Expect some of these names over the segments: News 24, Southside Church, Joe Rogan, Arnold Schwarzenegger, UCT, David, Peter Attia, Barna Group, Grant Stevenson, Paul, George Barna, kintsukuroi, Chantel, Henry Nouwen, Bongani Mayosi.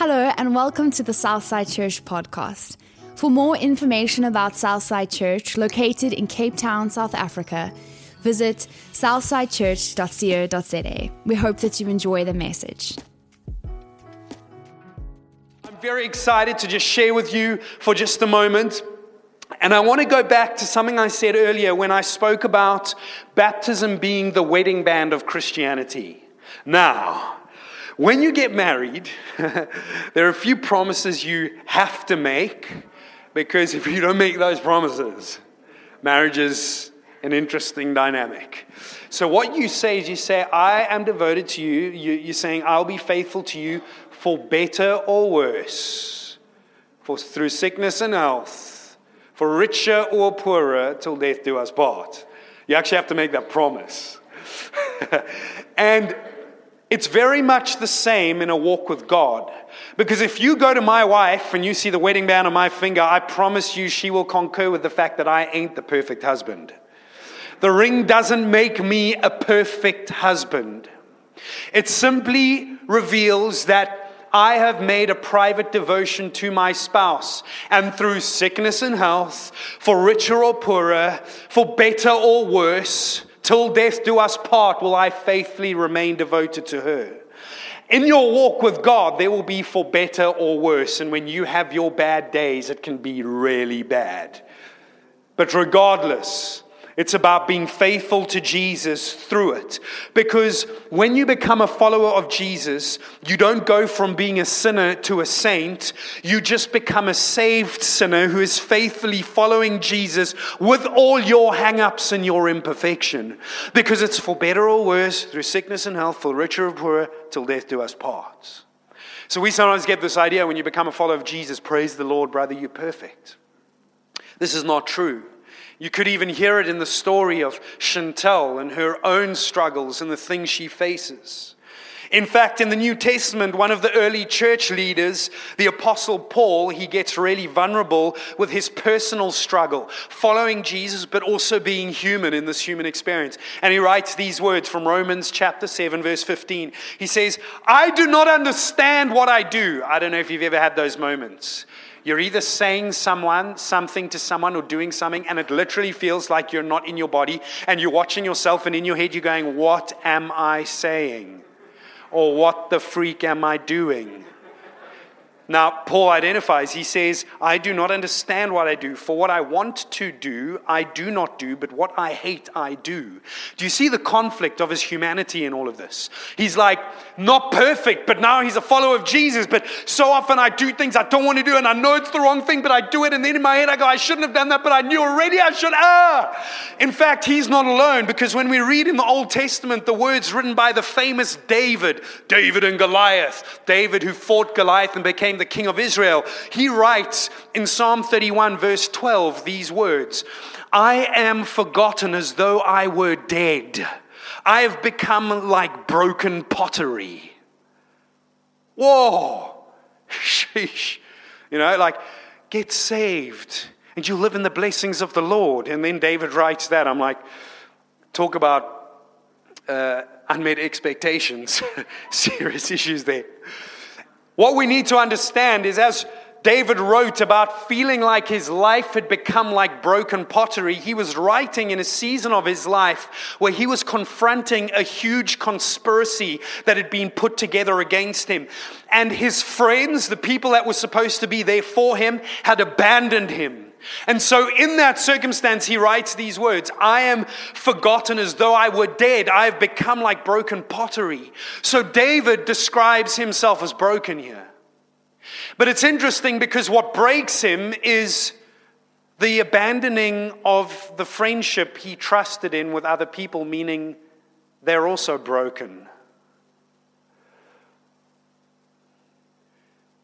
Hello and welcome to the Southside Church podcast. For more information about Southside Church, located in Cape Town, South Africa, visit southsidechurch.co.za. We hope that you enjoy the message. I'm very excited to just share with you for just a moment. And I want to go back to something I said earlier when I spoke about baptism being the wedding band of Christianity. Now, when you get married, there are a few promises you have to make, because if you don't make those promises, marriage is an interesting dynamic. So what you say is you say, I am devoted to you. You're saying, I'll be faithful to you for better or worse, for through sickness and health, for richer or poorer, till death do us part. You actually have to make that promise. And it's very much the same in a walk with God. Because if you go to my wife and you see the wedding band on my finger, I promise you she will concur with the fact that I ain't the perfect husband. The ring doesn't make me a perfect husband. It simply reveals that I have made a private devotion to my spouse. And through sickness and health, for richer or poorer, for better or worse, till death do us part, will I faithfully remain devoted to her. In your walk with God, there will be for better or worse. And when you have your bad days, it can be really bad. But regardless, it's about being faithful to Jesus through it. Because when you become a follower of Jesus, you don't go from being a sinner to a saint. You just become a saved sinner who is faithfully following Jesus with all your hang-ups and your imperfection. Because it's for better or worse, through sickness and health, for richer or poorer, till death do us part. So we sometimes get this idea when you become a follower of Jesus, praise the Lord, brother, you're perfect. This is not true. You could even hear it in the story of Chantel and her own struggles and the things she faces. In fact, in the New Testament, one of the early church leaders, the Apostle Paul, he gets really vulnerable with his personal struggle, following Jesus, but also being human in this human experience. And he writes these words from Romans chapter 7, verse 15. He says, I do not understand what I do. I don't know if you've ever had those moments. You're either saying something to someone or doing something, and it literally feels like you're not in your body, and you're watching yourself, and in your head you're going, what am I saying? Or what the freak am I doing? Now, Paul identifies, he says, I do not understand what I do, for what I want to do, I do not do, but what I hate, I do. Do you see the conflict of his humanity in all of this? He's like, not perfect, but now he's a follower of Jesus, but so often I do things I don't want to do, and I know it's the wrong thing, but I do it, and then in my head I go, I shouldn't have done that, but I knew already I should. In fact, he's not alone, because when we read in the Old Testament, the words written by the famous David and Goliath, David who fought Goliath and became the king of Israel, he writes in Psalm 31 verse 12 these words, I am forgotten as though I were dead. I have become like broken pottery. Whoa. Sheesh. You know, like, get saved and you live in the blessings of the Lord. And then David writes that. I'm like, talk about unmet expectations. Serious issues there. What we need to understand is, as David wrote about feeling like his life had become like broken pottery, he was writing in a season of his life where he was confronting a huge conspiracy that had been put together against him. And his friends, the people that were supposed to be there for him, had abandoned him. And so in that circumstance, he writes these words, I am forgotten as though I were dead. I have become like broken pottery. So David describes himself as broken here. But it's interesting because what breaks him is the abandoning of the friendship he trusted in with other people, meaning they're also broken.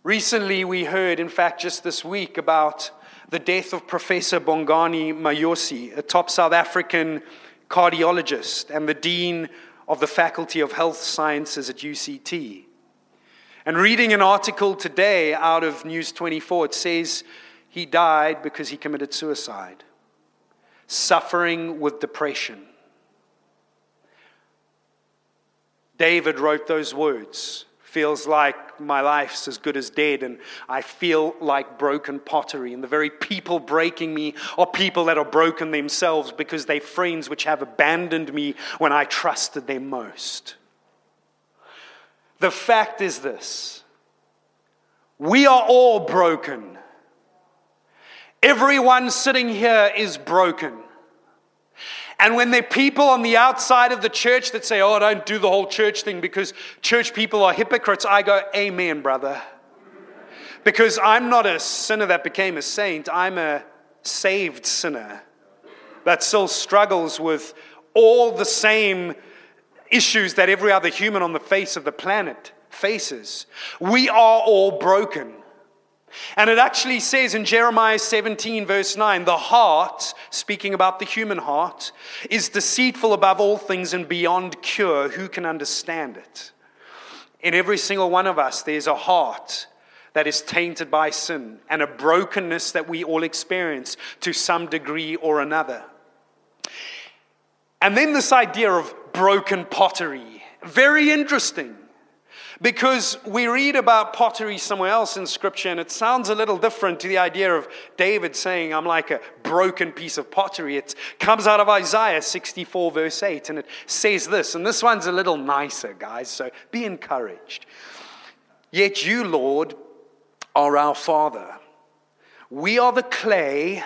Recently, we heard, in fact, just this week, about the death of Professor Bongani Mayosi, a top South African cardiologist and the Dean of the Faculty of Health Sciences at UCT. And reading an article today out of News 24, it says he died because he committed suicide, suffering with depression. David wrote those words feels like my life's as good as dead, and I feel like broken pottery. And the very people breaking me are people that are broken themselves, because they're friends which have abandoned me when I trusted them most. The fact is this: we are all broken. Everyone sitting here is broken. And when there are people on the outside of the church that say, oh, don't do the whole church thing because church people are hypocrites, I go, amen, brother. Because I'm not a sinner that became a saint. I'm a saved sinner that still struggles with all the same issues that every other human on the face of the planet faces. We are all broken. And it actually says in Jeremiah 17 verse 9, the heart, speaking about the human heart, is deceitful above all things and beyond cure. Who can understand it? In every single one of us, there's a heart that is tainted by sin and a brokenness that we all experience to some degree or another. And then this idea of broken pottery, very interesting. Because we read about pottery somewhere else in Scripture, and it sounds a little different to the idea of David saying, I'm like a broken piece of pottery. It comes out of Isaiah 64 verse 8, and it says this, and this one's a little nicer, guys, so be encouraged. Yet you, Lord, are our Father. We are the clay,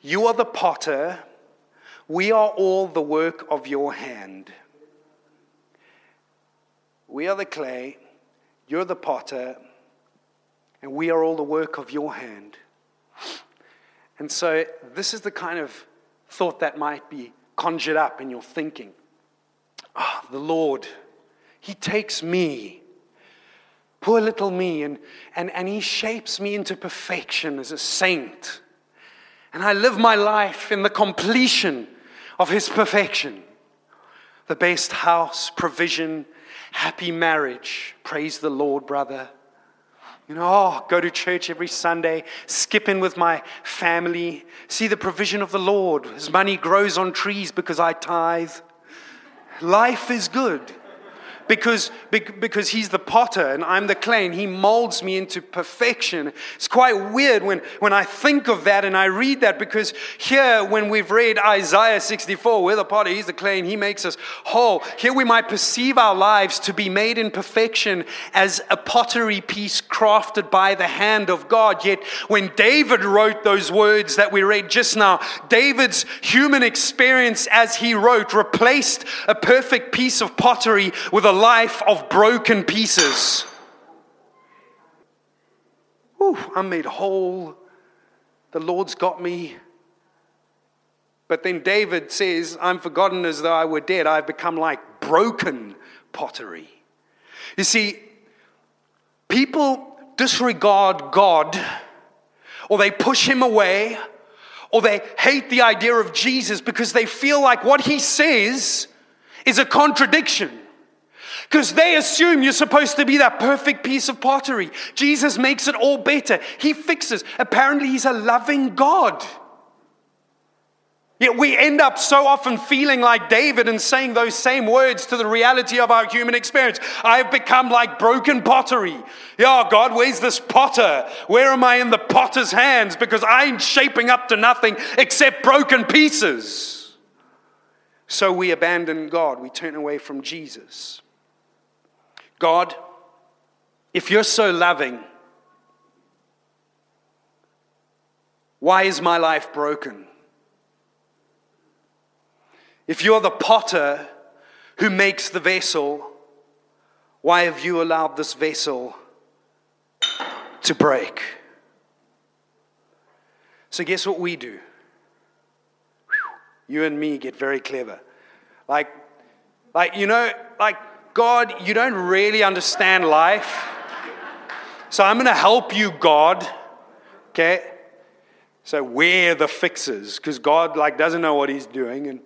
you are the potter, we are all the work of your hand. We are the clay, you're the potter, and we are all the work of your hand. And so this is the kind of thought that might be conjured up in your thinking. Ah, the Lord, he takes me, poor little me, and he shapes me into perfection as a saint. And I live my life in the completion of his perfection. The best house, provision, happy marriage. Praise the Lord, brother. You know, oh, go to church every Sunday, skip in with my family, see the provision of the Lord. His money grows on trees because I tithe. Life is good because he's the potter and I'm the clay, and he molds me into perfection. It's quite weird when I think of that and I read that, because here when we've read Isaiah 64, we're the potter, he's the clay, and he makes us whole. Here we might perceive our lives to be made in perfection as a pottery piece crafted by the hand of God. Yet when David wrote those words that we read just now, David's human experience as he wrote replaced a perfect piece of pottery with a life of broken pieces. Ooh, I'm made whole. The Lord's got me. But then David says, I'm forgotten as though I were dead. I've become like broken pottery. You see, people disregard God, or they push him away, or they hate the idea of Jesus because they feel like what he says is a contradiction. Because they assume you're supposed to be that perfect piece of pottery. Jesus makes it all better. He fixes. Apparently, he's a loving God. Yet we end up so often feeling like David and saying those same words to the reality of our human experience. I've become like broken pottery. Yeah, God, where's this potter? Where am I in the potter's hands? Because I ain't shaping up to nothing except broken pieces. So we abandon God. We turn away from Jesus. God, if you're so loving, why is my life broken? If you're the potter who makes the vessel, why have you allowed this vessel to break? So guess what we do? You and me get very clever. Like, God, you don't really understand life. So I'm going to help you, God. Okay? So we're the fixers, because God doesn't know what he's doing, and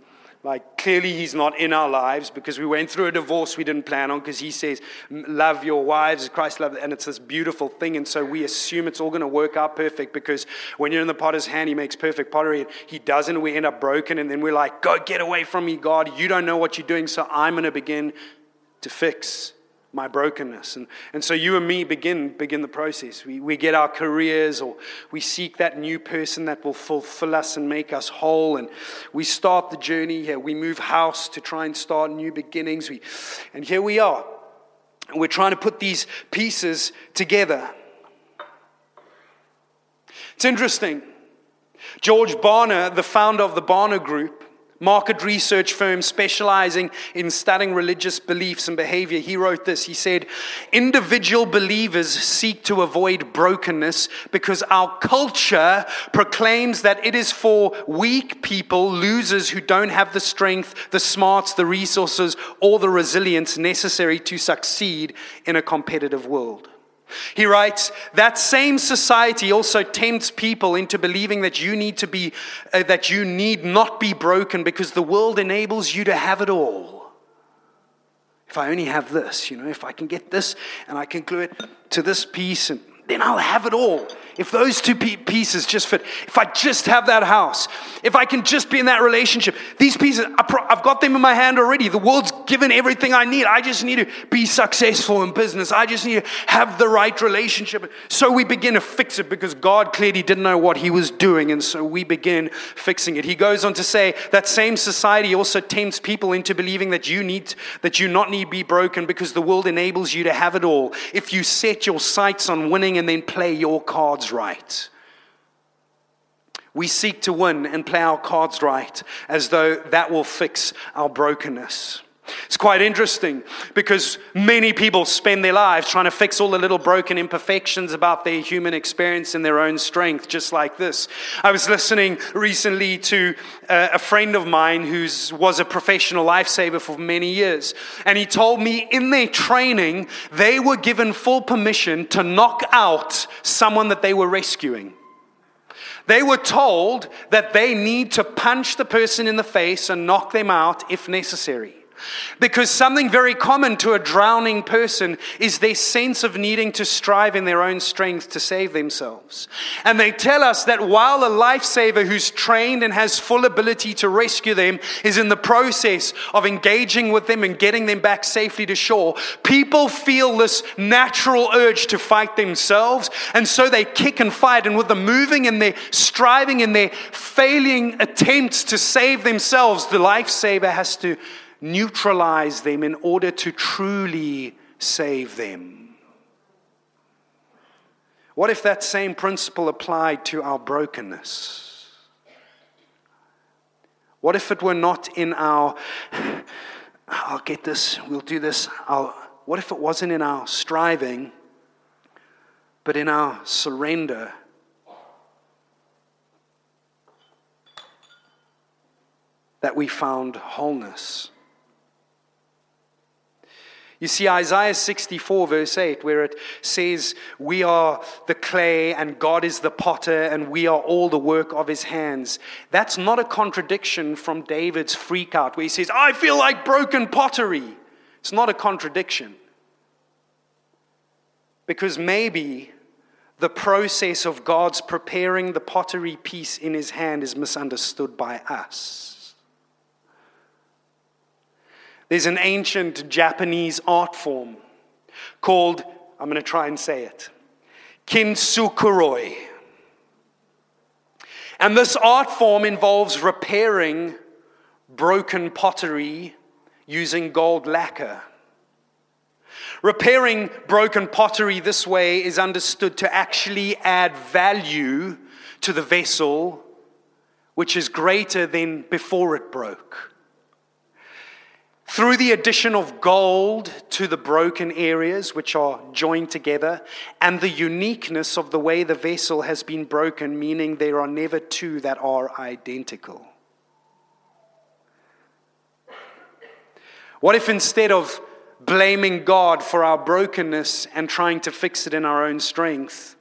clearly he's not in our lives, because we went through a divorce we didn't plan on, because he says, love your wives as Christ loved, and it's this beautiful thing, and so we assume it's all going to work out perfect, because when you're in the potter's hand, he makes perfect pottery, and he doesn't, we end up broken, and then we're like, God, get away from me, God, you don't know what you're doing, so I'm going to begin to fix my brokenness. And so you and me begin the process. We get our careers, or we seek that new person that will fulfill us and make us whole. And we start the journey here. We move house to try and start new beginnings. And here we are. And we're trying to put these pieces together. It's interesting. George Barna, the founder of the Barna Group, market research firm specializing in studying religious beliefs and behavior, he wrote this. He said, "Individual believers seek to avoid brokenness because our culture proclaims that it is for weak people, losers who don't have the strength, the smarts, the resources, or the resilience necessary to succeed in a competitive world." He writes, "That same society also tempts people into believing that you need not be broken because the world enables you to have it all. If I only have this, if I can get this and I can glue it to this piece, and then I'll have it all. If those two pieces just fit, if I just have that house, if I can just be in that relationship, these pieces, I've got them in my hand already. The world's given everything I need. I just need to be successful in business. I just need to have the right relationship." So we begin to fix it because God clearly didn't know what he was doing. And so we begin fixing it. He goes on to say that same society also tempts people into believing that you not need be broken because the world enables you to have it all. If you set your sights on winning and then play your cards right. We seek to win and play our cards right as though that will fix our brokenness. It's quite interesting because many people spend their lives trying to fix all the little broken imperfections about their human experience and their own strength, just like this. I was listening recently to a friend of mine who was a professional lifesaver for many years, and he told me in their training, they were given full permission to knock out someone that they were rescuing. They were told that they need to punch the person in the face and knock them out if necessary. Because something very common to a drowning person is their sense of needing to strive in their own strength to save themselves. And they tell us that while a lifesaver who's trained and has full ability to rescue them is in the process of engaging with them and getting them back safely to shore, people feel this natural urge to fight themselves, and so they kick and fight, and with the moving and their striving and their failing attempts to save themselves, the lifesaver has to neutralize them in order to truly save them. What if that same principle applied to our brokenness? What if it were not in our, I'll get this, we'll do this. What if it wasn't in our striving, but in our surrender? That we found wholeness. You see, Isaiah 64 verse 8, where it says, "We are the clay and God is the potter and we are all the work of his hands." That's not a contradiction from David's freak out where he says, "I feel like broken pottery." It's not a contradiction. Because maybe the process of God's preparing the pottery piece in his hand is misunderstood by us. There's an ancient Japanese art form called, I'm going to try and say it, kintsukuroi. And this art form involves repairing broken pottery using gold lacquer. Repairing broken pottery this way is understood to actually add value to the vessel, which is greater than before it broke. Through the addition of gold to the broken areas, which are joined together, and the uniqueness of the way the vessel has been broken, meaning there are never two that are identical. What if instead of blaming God for our brokenness and trying to fix it in our own strength,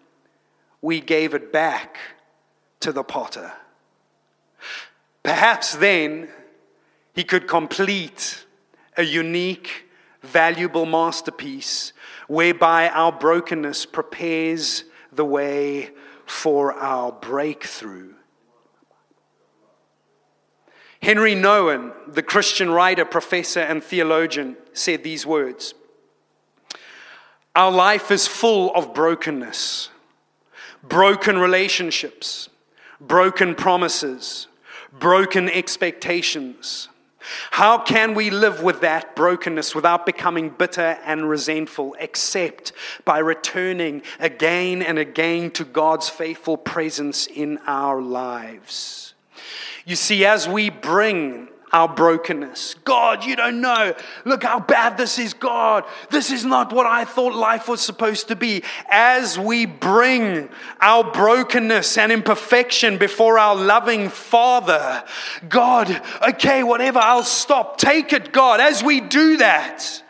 we gave it back to the potter? Perhaps then he could complete a unique, valuable masterpiece whereby our brokenness prepares the way for our breakthrough. Henry Nouwen, the Christian writer, professor, and theologian, said these words: Our life is full of brokenness, broken relationships, broken promises, broken expectations. How can we live with that brokenness without becoming bitter and resentful, except by returning again and again to God's faithful presence in our lives? You see, as we bring our brokenness, God, you don't know. Look how bad this is, God. This is not what I thought life was supposed to be. As we bring our brokenness and imperfection before our loving Father, God, okay, whatever, I'll stop. Take it, God. As we do that,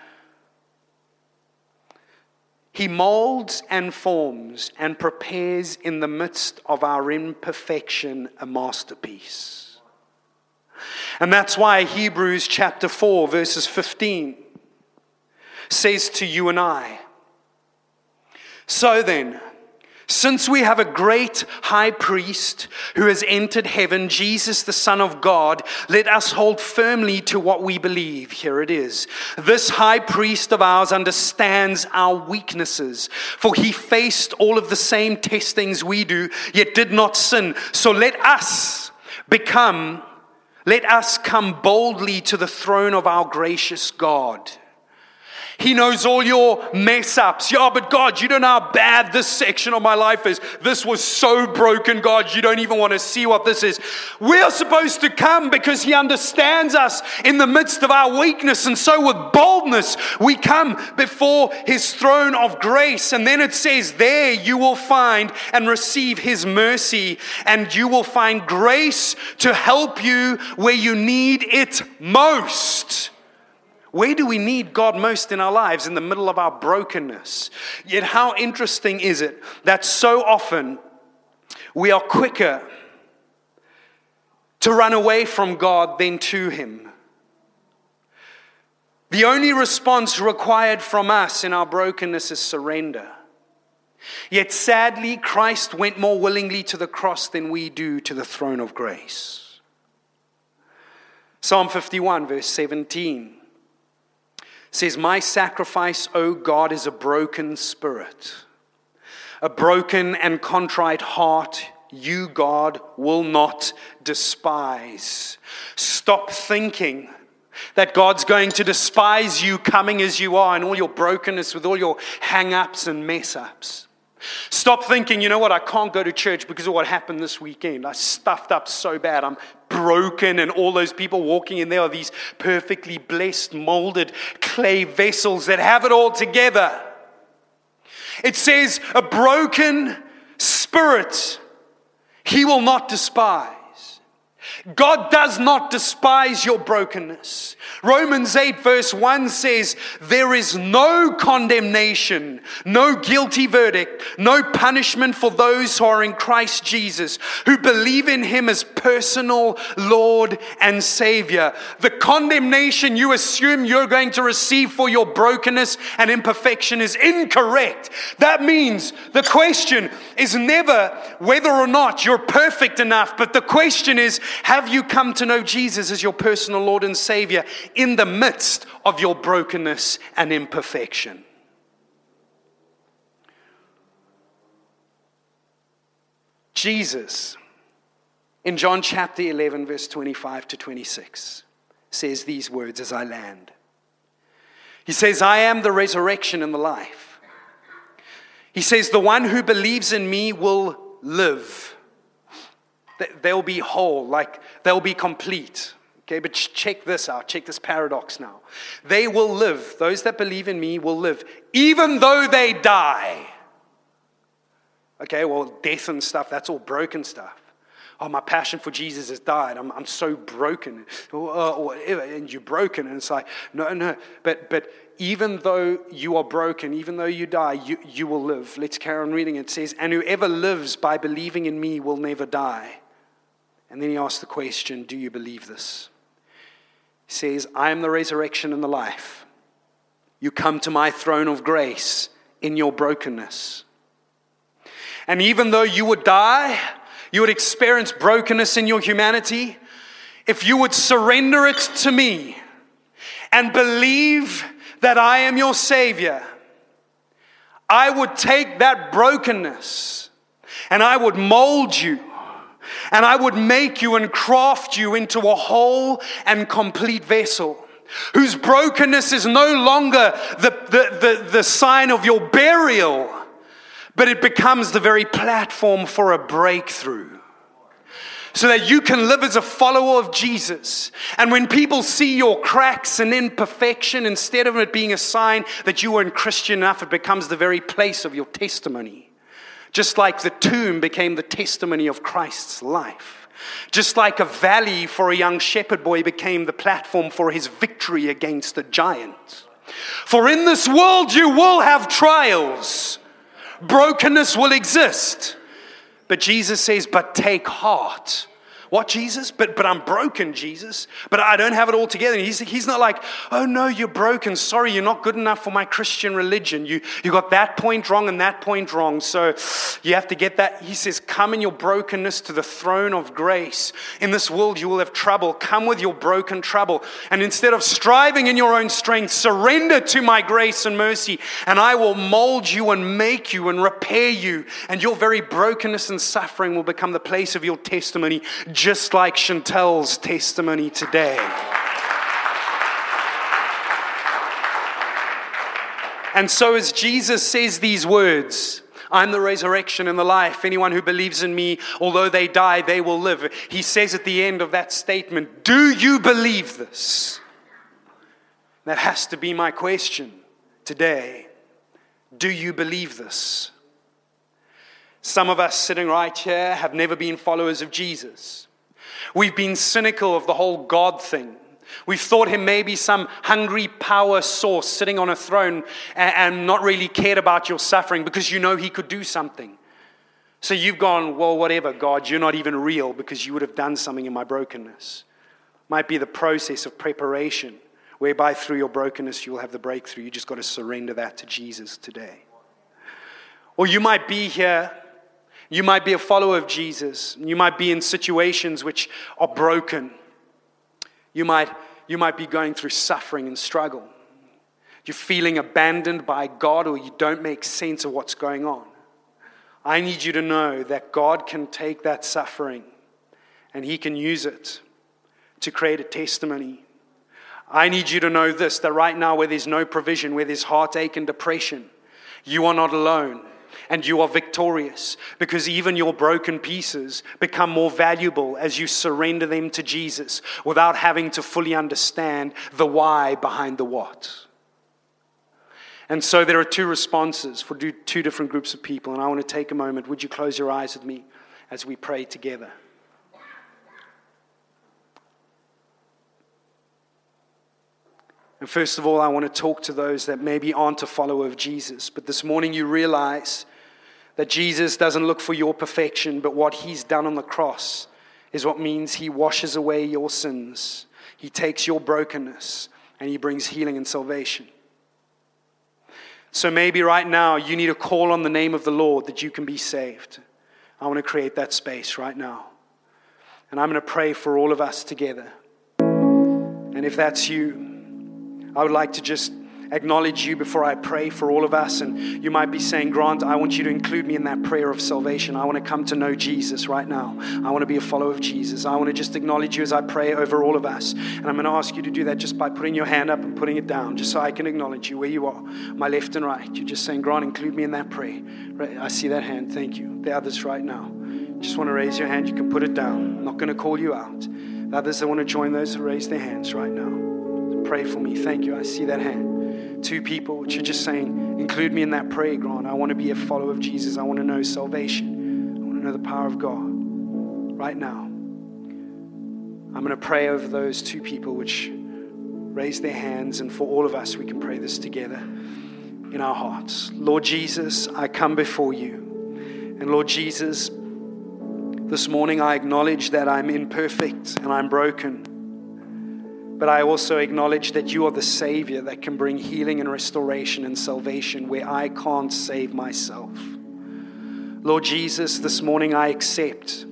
He molds and forms and prepares in the midst of our imperfection a masterpiece. And that's why Hebrews chapter 4, verses 15 says to you and I, "So then, since we have a great high priest who has entered heaven, Jesus, the Son of God, let us hold firmly to what we believe." Here it is. "This high priest of ours understands our weaknesses, for he faced all of the same testings we do, yet did not sin. So let us come boldly to the throne of our gracious God." He knows all your mess ups. Yeah, but God, you don't know how bad this section of my life is. This was so broken, God, you don't even want to see what this is. We are supposed to come because He understands us in the midst of our weakness. And so with boldness, we come before His throne of grace. And then it says, there you will find and receive His mercy, and you will find grace to help you where you need it most. Where do we need God most in our lives? In the middle of our brokenness. Yet how interesting is it that so often we are quicker to run away from God than to Him. The only response required from us in our brokenness is surrender. Yet sadly, Christ went more willingly to the cross than we do to the throne of grace. Psalm 51, verse 17 says, "My sacrifice, O God, is a broken spirit. A broken and contrite heart, you, God, will not despise." Stop thinking that God's going to despise you coming as you are and all your brokenness with all your hang-ups and mess-ups. Stop thinking, you know what, I can't go to church because of what happened this weekend. I stuffed up so bad. I'm broken, and all those people walking in there are these perfectly blessed, molded clay vessels that have it all together. It says, a broken spirit He will not despise. God does not despise your brokenness. Romans 8 verse 1 says, "There is no condemnation, no guilty verdict, no punishment for those who are in Christ Jesus, who believe in Him as personal Lord and Savior." The condemnation you assume you're going to receive for your brokenness and imperfection is incorrect. That means the question is never whether or not you're perfect enough, but the question is, have you come to know Jesus as your personal Lord and Savior in the midst of your brokenness and imperfection? Jesus, in John chapter 11, verse 25 to 26, says these words as I land. He says, "I am the resurrection and the life." He says, "The one who believes in me will live." They'll be whole, like they'll be complete. Okay, but check this out. Check this paradox now. They will live. Those that believe in me will live, even though they die. Okay, well, death and stuff, that's all broken stuff. Oh, my passion for Jesus has died. I'm so broken. Or whatever, and you're broken. And it's like, no. But even though you are broken, even though you die, you will live. Let's carry on reading. It says, "And whoever lives by believing in me will never die." And then he asks the question, do you believe this? He says, "I am the resurrection and the life." You come to my throne of grace in your brokenness. And even though you would die, you would experience brokenness in your humanity. If you would surrender it to me and believe that I am your Savior, I would take that brokenness and I would mold you and I would make you and craft you into a whole and complete vessel whose brokenness is no longer the sign of your burial, but it becomes the very platform for a breakthrough, so that you can live as a follower of Jesus. And when people see your cracks and imperfection, instead of it being a sign that you weren't Christian enough, it becomes the very place of your testimony. Just like the tomb became the testimony of Christ's life. Just like a valley for a young shepherd boy became the platform for his victory against a giant. For in this world you will have trials. Brokenness will exist. But Jesus says, but take heart. What, Jesus? But I'm broken, Jesus. But I don't have it all together. He's not like, oh no, you're broken. Sorry, you're not good enough for my Christian religion. You got that point wrong and that point wrong. So you have to get that. He says, come in your brokenness to the throne of grace. In this world, you will have trouble. Come with your broken trouble. And instead of striving in your own strength, surrender to my grace and mercy. And I will mold you and make you and repair you. And your very brokenness and suffering will become the place of your testimony. Just like Chantel's testimony today. And so as Jesus says these words, I'm the resurrection and the life. Anyone who believes in me, although they die, they will live. He says at the end of that statement, do you believe this? That has to be my question today. Do you believe this? Some of us sitting right here have never been followers of Jesus. We've been cynical of the whole God thing. We've thought him maybe some hungry power source sitting on a throne and not really cared about your suffering because you know he could do something. So you've gone, well, whatever, God, you're not even real because you would have done something in my brokenness. Might be the process of preparation whereby through your brokenness you will have the breakthrough. You just got to surrender that to Jesus today. Or you might be here. You might be a follower of Jesus. You might be in situations which are broken. You might be going through suffering and struggle. You're feeling abandoned by God, or you don't make sense of what's going on. I need you to know that God can take that suffering and he can use it to create a testimony. I need you to know this, that right now where there's no provision, where there's heartache and depression, you are not alone. And you are victorious because even your broken pieces become more valuable as you surrender them to Jesus without having to fully understand the why behind the what. And so there are two responses for two different groups of people. And I want to take a moment. Would you close your eyes with me as we pray together? And first of all, I want to talk to those that maybe aren't a follower of Jesus. But this morning you realize that Jesus doesn't look for your perfection, but what he's done on the cross is what means he washes away your sins. He takes your brokenness and he brings healing and salvation. So maybe right now you need to call on the name of the Lord that you can be saved. I want to create that space right now. And I'm going to pray for all of us together. And if that's you, I would like to just acknowledge you before I pray for all of us. And you might be saying, Grant, I want you to include me in that prayer of salvation. I want to come to know Jesus right now. I want to be a follower of Jesus. I want to just acknowledge you as I pray over all of us. And I'm going to ask you to do that just by putting your hand up and putting it down, just so I can acknowledge you where you are, my left and right. You're just saying, Grant, include me in that prayer. Right, I see that hand. Thank you. The others right now. Just want to raise your hand. You can put it down. I'm not going to call you out. The others that want to join those who raise their hands right now. Pray for me. Thank you. I see that hand. Two people, which are just saying, include me in that prayer, Grant. I want to be a follower of Jesus. I want to know salvation. I want to know the power of God. Right now, I'm going to pray over those two people which raise their hands. And for all of us, we can pray this together in our hearts. Lord Jesus, I come before you. And Lord Jesus, this morning I acknowledge that I'm imperfect and I'm broken. But I also acknowledge that you are the Savior that can bring healing and restoration and salvation where I can't save myself. Lord Jesus, this morning I accept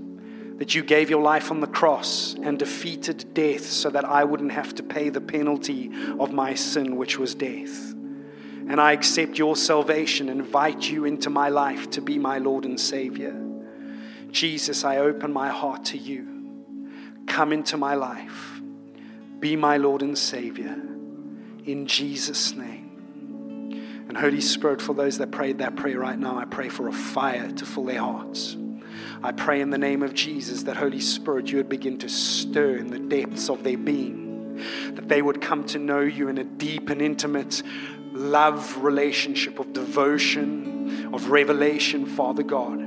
that you gave your life on the cross and defeated death so that I wouldn't have to pay the penalty of my sin, which was death. and I accept your salvation and invite you into my life to be my Lord and Savior. Jesus, I open my heart to you. Come into my life. Be my Lord and Savior. In Jesus' name. And Holy Spirit, for those that prayed that prayer right now, I pray for a fire to fill their hearts. I pray in the name of Jesus that, Holy Spirit, you would begin to stir in the depths of their being, that they would come to know you in a deep and intimate love relationship of devotion, of revelation, Father God.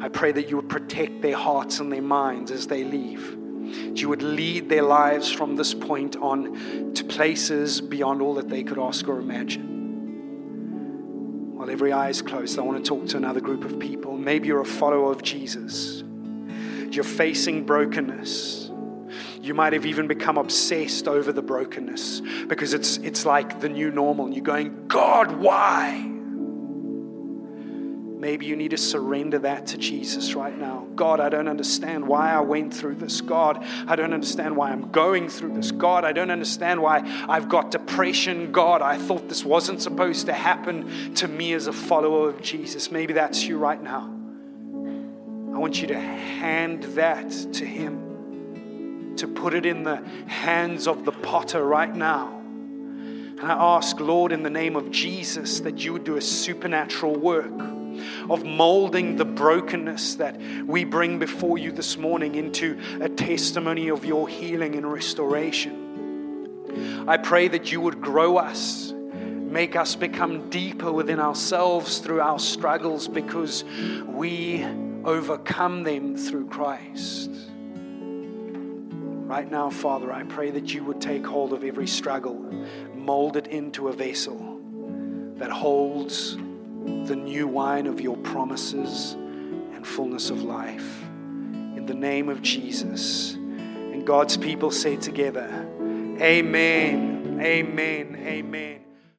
I pray that you would protect their hearts and their minds as they leave. That you would lead their lives from this point on to places beyond all that they could ask or imagine. While every eye is closed, I want to talk to another group of people. Maybe you're a follower of Jesus. You're facing brokenness. You might have even become obsessed over the brokenness because it's like the new normal. And you're going, God, why? Maybe you need to surrender that to Jesus right now. God, I don't understand why I went through this. God, I don't understand why I'm going through this. God, I don't understand why I've got depression. God, I thought this wasn't supposed to happen to me as a follower of Jesus. Maybe that's you right now. I want you to hand that to Him, to put it in the hands of the potter right now. And I ask, Lord, in the name of Jesus, that you would do a supernatural work of molding the brokenness that we bring before you this morning into a testimony of your healing and restoration. I pray that you would grow us, make us become deeper within ourselves through our struggles because we overcome them through Christ. Right now, Father, I pray that you would take hold of every struggle, mold it into a vessel that holds the new wine of your promises and fullness of life. In the name of Jesus. And God's people say together, Amen, Amen, Amen.